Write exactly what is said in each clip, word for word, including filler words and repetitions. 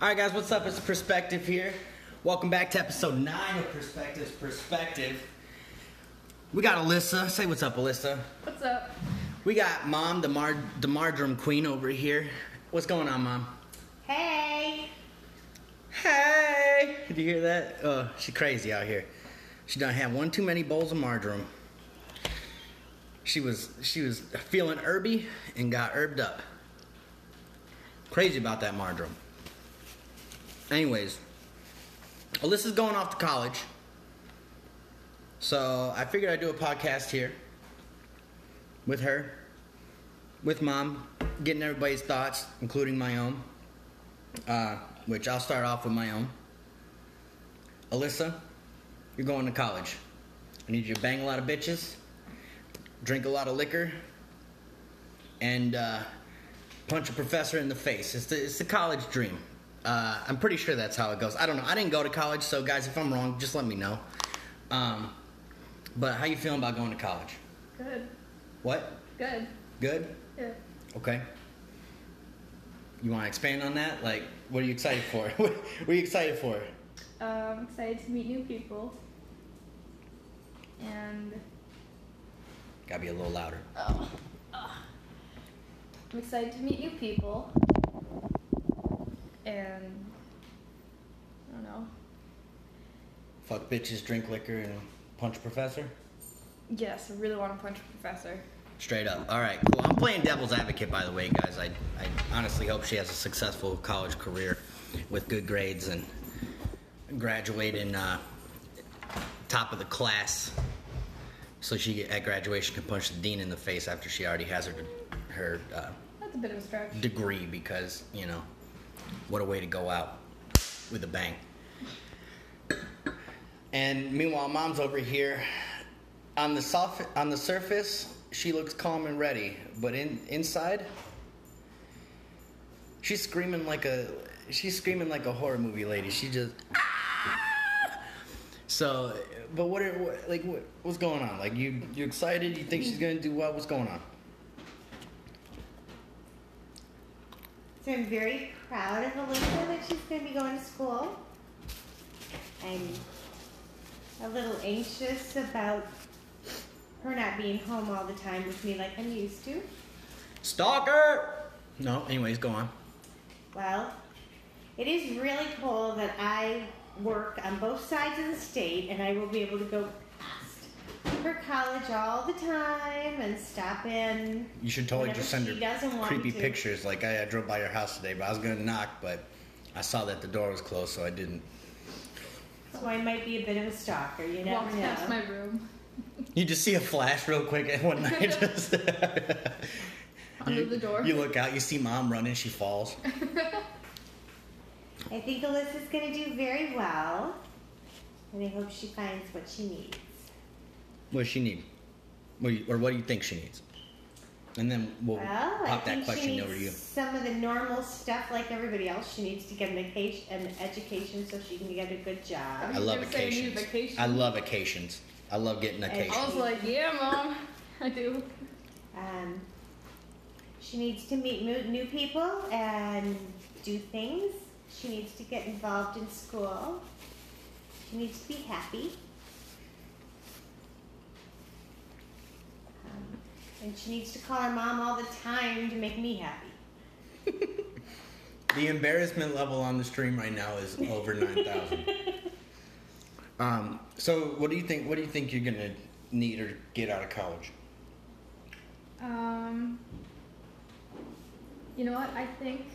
Alright guys, what's up? It's Perspective here. Welcome back to episode nine of Perspective's Perspective. We got Alyssa. Say what's up, Alyssa. What's up? We got Mom, the, Mar- the Marjoram Queen over here. What's going on, Mom? Hey. Hey. Did you hear that? Oh, she's crazy out here. She done had one too many bowls of marjoram. She was she was feeling herby and got herbed up. Crazy about that marjoram. Anyways, Alyssa's going off to college. So I figured I'd do a podcast here with her, with Mom, getting everybody's thoughts, including my own, uh, which I'll start off with my own. Alyssa, you're going to college. I need you to bang a lot of bitches, drink a lot of liquor, and uh, punch a professor in the face. It's the, it's the college dream. Uh, I'm pretty sure that's how it goes. I don't know. I didn't go to college, so guys, if I'm wrong, just let me know. Um, but how you feeling about going to college? Good. What? Good. Good? Yeah. Okay. You want to expand on that? Like, what are you excited for? What are you excited for? Uh, I'm excited to meet new people. And... Gotta be a little louder. Oh. Oh. I'm excited to meet new people. And I don't know. Fuck bitches, drink liquor, and punch a professor? Yes, I really want to punch a professor. Straight up. Alright, cool. I'm playing devil's advocate, by the way, guys. I I honestly hope she has a successful college career with good grades and graduate in uh, top of the class so she at graduation can punch the dean in the face after she already has her her uh, That's a bit of a stretch. Degree because, you know, what a way to go out with a bang. And meanwhile, Mom's over here. On the soft, on the surface, she looks calm and ready, but in inside, she's screaming like a she's screaming like a horror movie lady. She just ah! So, but what are what, like what, what's going on? Like you you excited? You think she's gonna do well? What's going on? So I'm very proud of Alyssa that she's going to be going to school. I'm a little anxious about her not being home all the time with me like I'm used to. Stalker! No, anyways, go on. Well, it is really cool that I work on both sides of the state and I will be able to go past her college all the time and stop in. You should totally just send her creepy pictures. Like, I, I drove by your house today, but I was going to knock, but I saw that the door was closed, so I didn't. So I might be a bit of a stalker, you never know. Walked past my room. You just see a flash real quick at one night. Just under the door. You look out, you see Mom running, she falls. I think Alyssa's going to do very well, and I hope she finds what she needs. What does she need? What do you, or what do you think she needs? And then we'll, well pop that question over to you. Some of the normal stuff, like everybody else, she needs to get an, vacation, an education so she can get a good job. I, I love vacations. vacations. I love vacations. I love getting vacations. I was like, yeah, Mom, I do. Um, she needs to meet new people and do things. She needs to get involved in school. She needs to be happy. And she needs to call her mom all the time to make me happy. The embarrassment level on the stream right now is over nine thousand. um. So, what do you think? What do you think you're gonna need or get out of college? Um. You know what? I think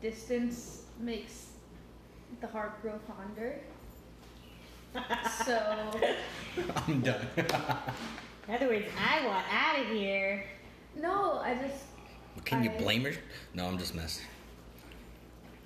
distance makes the heart grow fonder. So. I'm done. In other words, I want out of here. No, I just... Can I, you blame her? No, I'm just messing.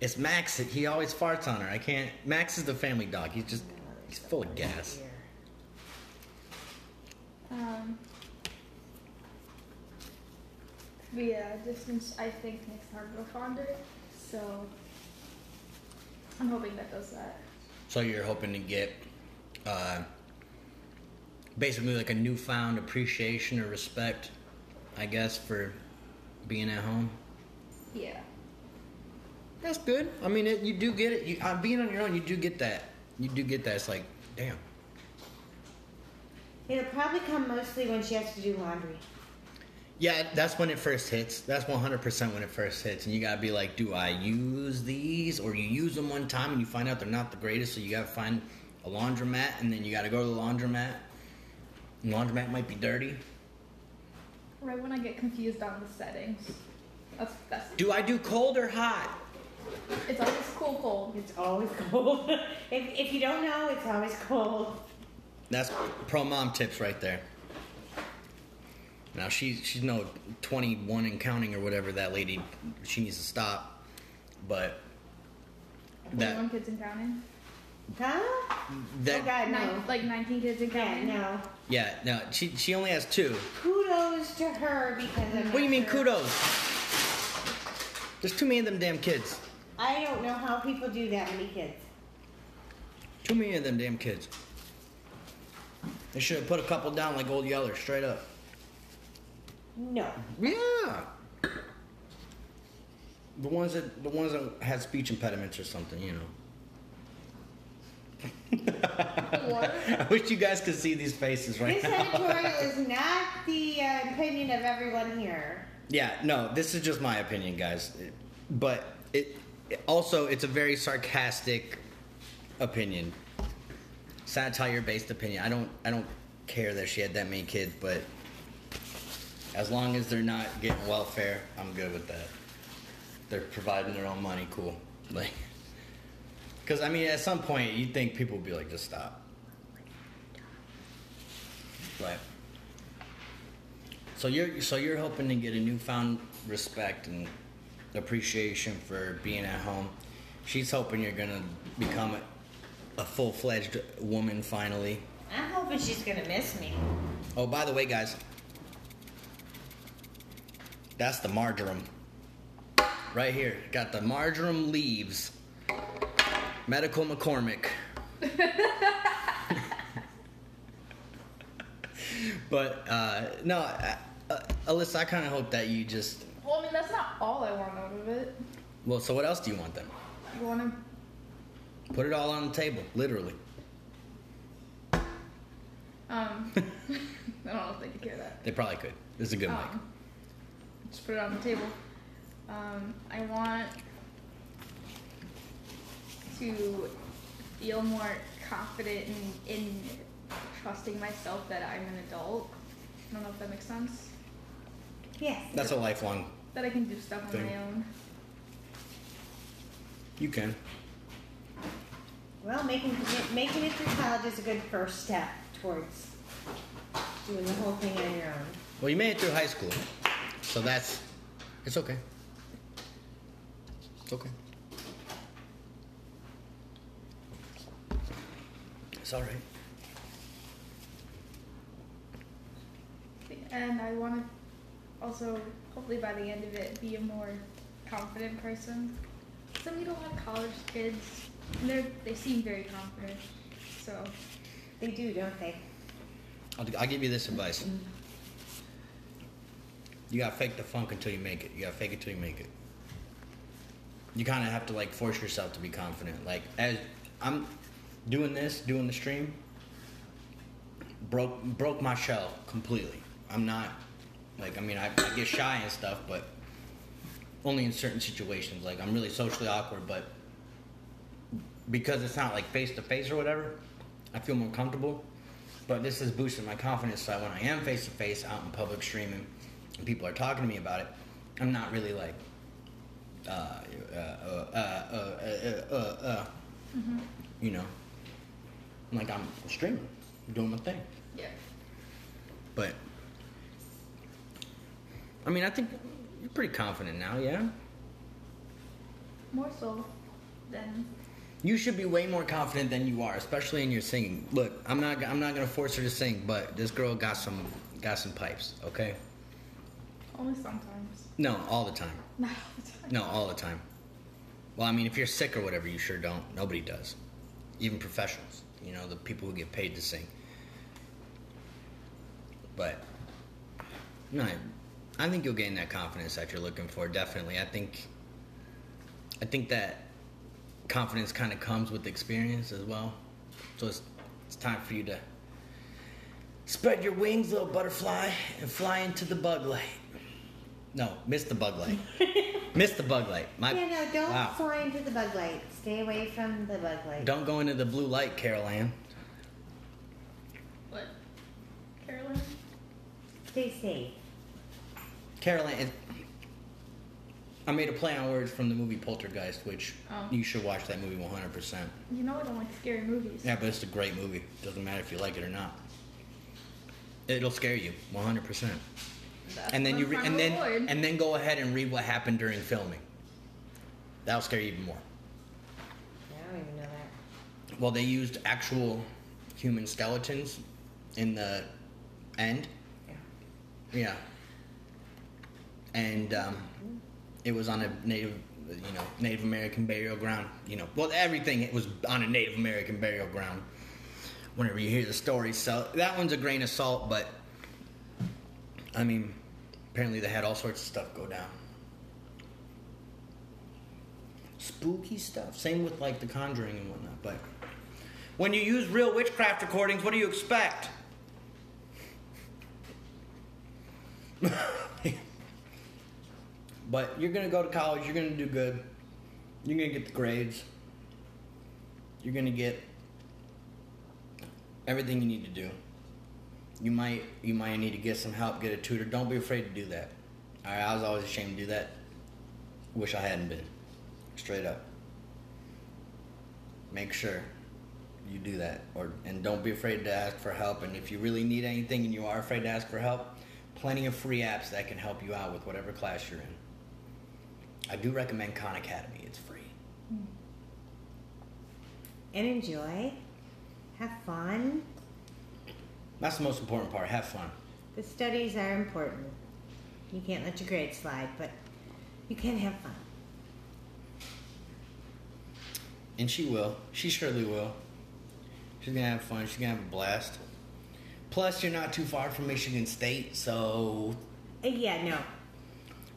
It's Max. He always farts on her. I can't... Max is the family dog. He's just... No, he's full of gas. Um... But yeah, distance, I think, makes the heart grow fonder. So... I'm hoping that does that. So you're hoping to get... Uh... Basically like a newfound appreciation or respect, I guess, for being at home. Yeah. that's good. I mean, it, you do get it. You, uh, being on your own, you do get that. You do get that. It's like, damn. It'll probably come mostly when she has to do laundry. Yeah, that's when it first hits. That's one hundred percent when it first hits. And you got to be like, do I use these? Or you use them one time and you find out they're not the greatest, so you got to find a laundromat, and then you got to go to the laundromat. And laundromat might be dirty. Right when I get confused on the settings. That's, that's do I do cold or hot? It's always cool cold. It's always cold. if, if you don't know, it's always cold. That's pro mom tips right there. Now she's she's no twenty-one and counting or whatever that lady. She needs to stop. But that twenty-one kids and counting. Huh? That, oh God, no. Nine, like nineteen kids and counting. Yeah, no. Yeah, no. She she only has two. Kudos to her because. I'm what do you mean sure. kudos? There's too many of them damn kids. I don't know how people do that many kids. Too many of them damn kids. They should have put a couple down like Old Yeller, straight up. No. Yeah. The ones that the ones that had speech impediments or something, you know. I wish you guys could see these faces right this now. This editorial is not the uh, opinion of everyone here. Yeah, no, this is just my opinion, guys. But it, it also it's a very sarcastic opinion. Satire-based opinion. I don't I don't care that she had that many kids, but as long as they're not getting welfare, I'm good with that. They're providing their own money, cool. Like, because I mean, at some point, you think people would be like, just stop. But so you're so you're hoping to get a newfound respect and appreciation for being at home. She's hoping you're gonna become a, a full-fledged woman finally. I'm hoping she's gonna miss me. Oh, by the way, guys. That's the marjoram. Right here. Got the marjoram leaves. Medical McCormick. But, uh, no, uh, uh, Alyssa, I kind of hope that you just... Well, I mean, that's not all I want out of it. Well, so what else do you want then? I want to... Put it all on the table, literally. Um, I don't think they could hear that. They probably could. This is a good um, mic. Just put it on the table. Um, I want to feel more confident in, in trusting myself that I'm an adult. I don't know if that makes sense. Yes. That's a lifelong that I can do stuff thing. On my own. You can. Well, making making it through college is a good first step towards doing the whole thing on your own. Well, you made it through high school. So that's, it's okay. It's okay. It's all right. And I want to also, hopefully by the end of it, be a more confident person. Some people have college kids, and they they seem very confident. So they do, don't they? I'll, I'll give you this advice. Mm-hmm. You gotta fake the funk until you make it. You gotta fake it until you make it. You kind of have to like force yourself to be confident. Like as I'm doing this, doing the stream, broke broke my shell completely. I'm not like I mean I, I get shy and stuff, but only in certain situations. Like I'm really socially awkward, but because it's not like face to face or whatever, I feel more comfortable. But this is boosting my confidence. So when I am face to face out in public streaming, and people are talking to me about it, I'm not really like, uh, uh, uh, uh, uh, uh, uh, uh mm-hmm. you know, I'm like I'm streaming, doing my thing. Yeah. But, I mean, I think you're pretty confident now, yeah? More so than... You should be way more confident than you are, especially in your singing. Look, I'm not, I'm not gonna force her to sing, but this girl got some, got some pipes, okay? Only sometimes. No, all the time. Not all the time. No, all the time. Well, I mean, if you're sick or whatever, you sure don't. Nobody does. Even professionals. You know, the people who get paid to sing. But, no, I think you'll gain that confidence that you're looking for, definitely. I think I think that confidence kind of comes with experience as well. So it's it's time for you to spread your wings, little butterfly, and fly into the bug light. No, miss the bug light. Miss the bug light. My, yeah, no, don't wow. fly into the bug light. Stay away from the bug light. Don't go into the blue light, Carol Ann. What? Carol Ann? Stay safe. Carol Ann, I made a play on words from the movie Poltergeist, which oh. you should watch that movie one hundred percent. You know I don't like scary movies. Yeah, but it's a great movie. Doesn't matter if you like it or not. It'll scare you one hundred percent. That's and then you re- and then reward. and then go ahead and read what happened during filming. That'll scare you even more. I don't even know that. Well, they used actual human skeletons in the end. Yeah. Yeah. And um, it was on a Native, you know, Native American burial ground. You know, well, everything it was on a Native American burial ground. Whenever you hear the story, so that one's a grain of salt, but. I mean, apparently they had all sorts of stuff go down. Spooky stuff. Same with, like, The Conjuring and whatnot. But when you use real witchcraft recordings, what do you expect? But you're going to go to college. You're going to do good. You're going to get the grades. You're going to get everything you need to do. You might you might need to get some help, get a tutor. Don't be afraid to do that. All right, I was always ashamed to do that. Wish I hadn't been. Straight up. Make sure you do that, or and don't be afraid to ask for help. And if you really need anything and you are afraid to ask for help, plenty of free apps that can help you out with whatever class you're in. I do recommend Khan Academy. It's free. And enjoy. Have fun. That's the most important part. Have fun. The studies are important. You can't let your grades slide, but you can have fun. And she will. She surely will. She's going to have fun. She's going to have a blast. Plus, you're not too far from Michigan State, so... Yeah, no.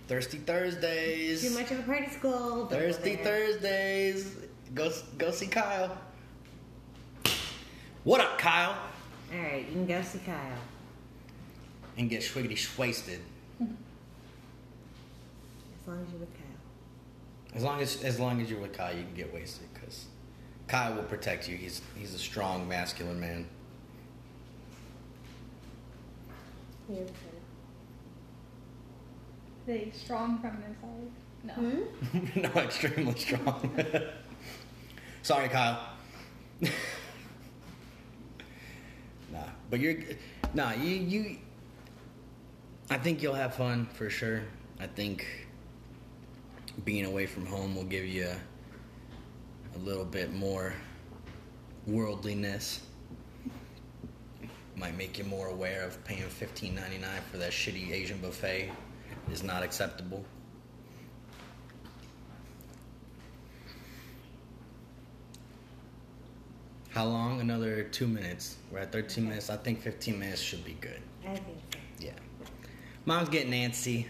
Thirsty Thursdays. Too much of a party school. Thirsty Thursdays. Go, go see Kyle. What up, Kyle? All right, you can go see Kyle. And get swiggity-swasted. As long as you're with Kyle. As long as as long as you're with Kyle, you can get wasted, because Kyle will protect you. He's he's a strong, masculine man. He is good. Is he strong from inside? No. Hmm? No, extremely strong. Sorry, Kyle. Nah, but you're, nah, you, you, I think you'll have fun for sure. I think being away from home will give you a, a little bit more worldliness. Might make you more aware of paying fifteen ninety-nine for that shitty Asian buffet is not acceptable. How long? Another two minutes. We're at thirteen minutes. I think fifteen minutes should be good. I think so. Yeah. Mom's getting antsy.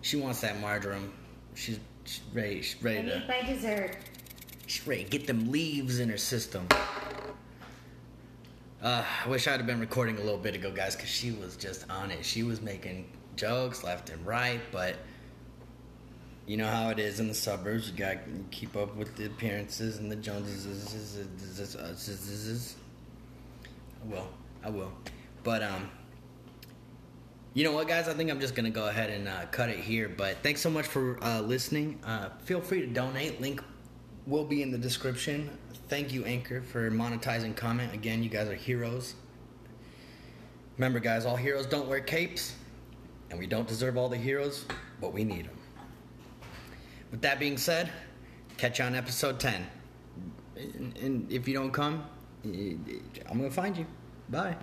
She wants that marjoram. She's, she's ready. She's ready to. I need my dessert. She's ready to get them leaves in her system. Uh, I wish I'd have been recording a little bit ago, guys, because she was just on it. She was making jokes left and right, but you know how it is in the suburbs. You gotta keep up with the appearances and the Joneses. I will. I will. But, um, you know what, guys? I think I'm just gonna go ahead and uh, cut it here. But thanks so much for uh, listening. Uh, feel free to donate. Link will be in the description. Thank you, Anchor, for monetizing comment. Again, you guys are heroes. Remember, guys, all heroes don't wear capes. And we don't deserve all the heroes, but we need them. With that being said, catch you on episode ten. And if you don't come, I'm going to find you. Bye.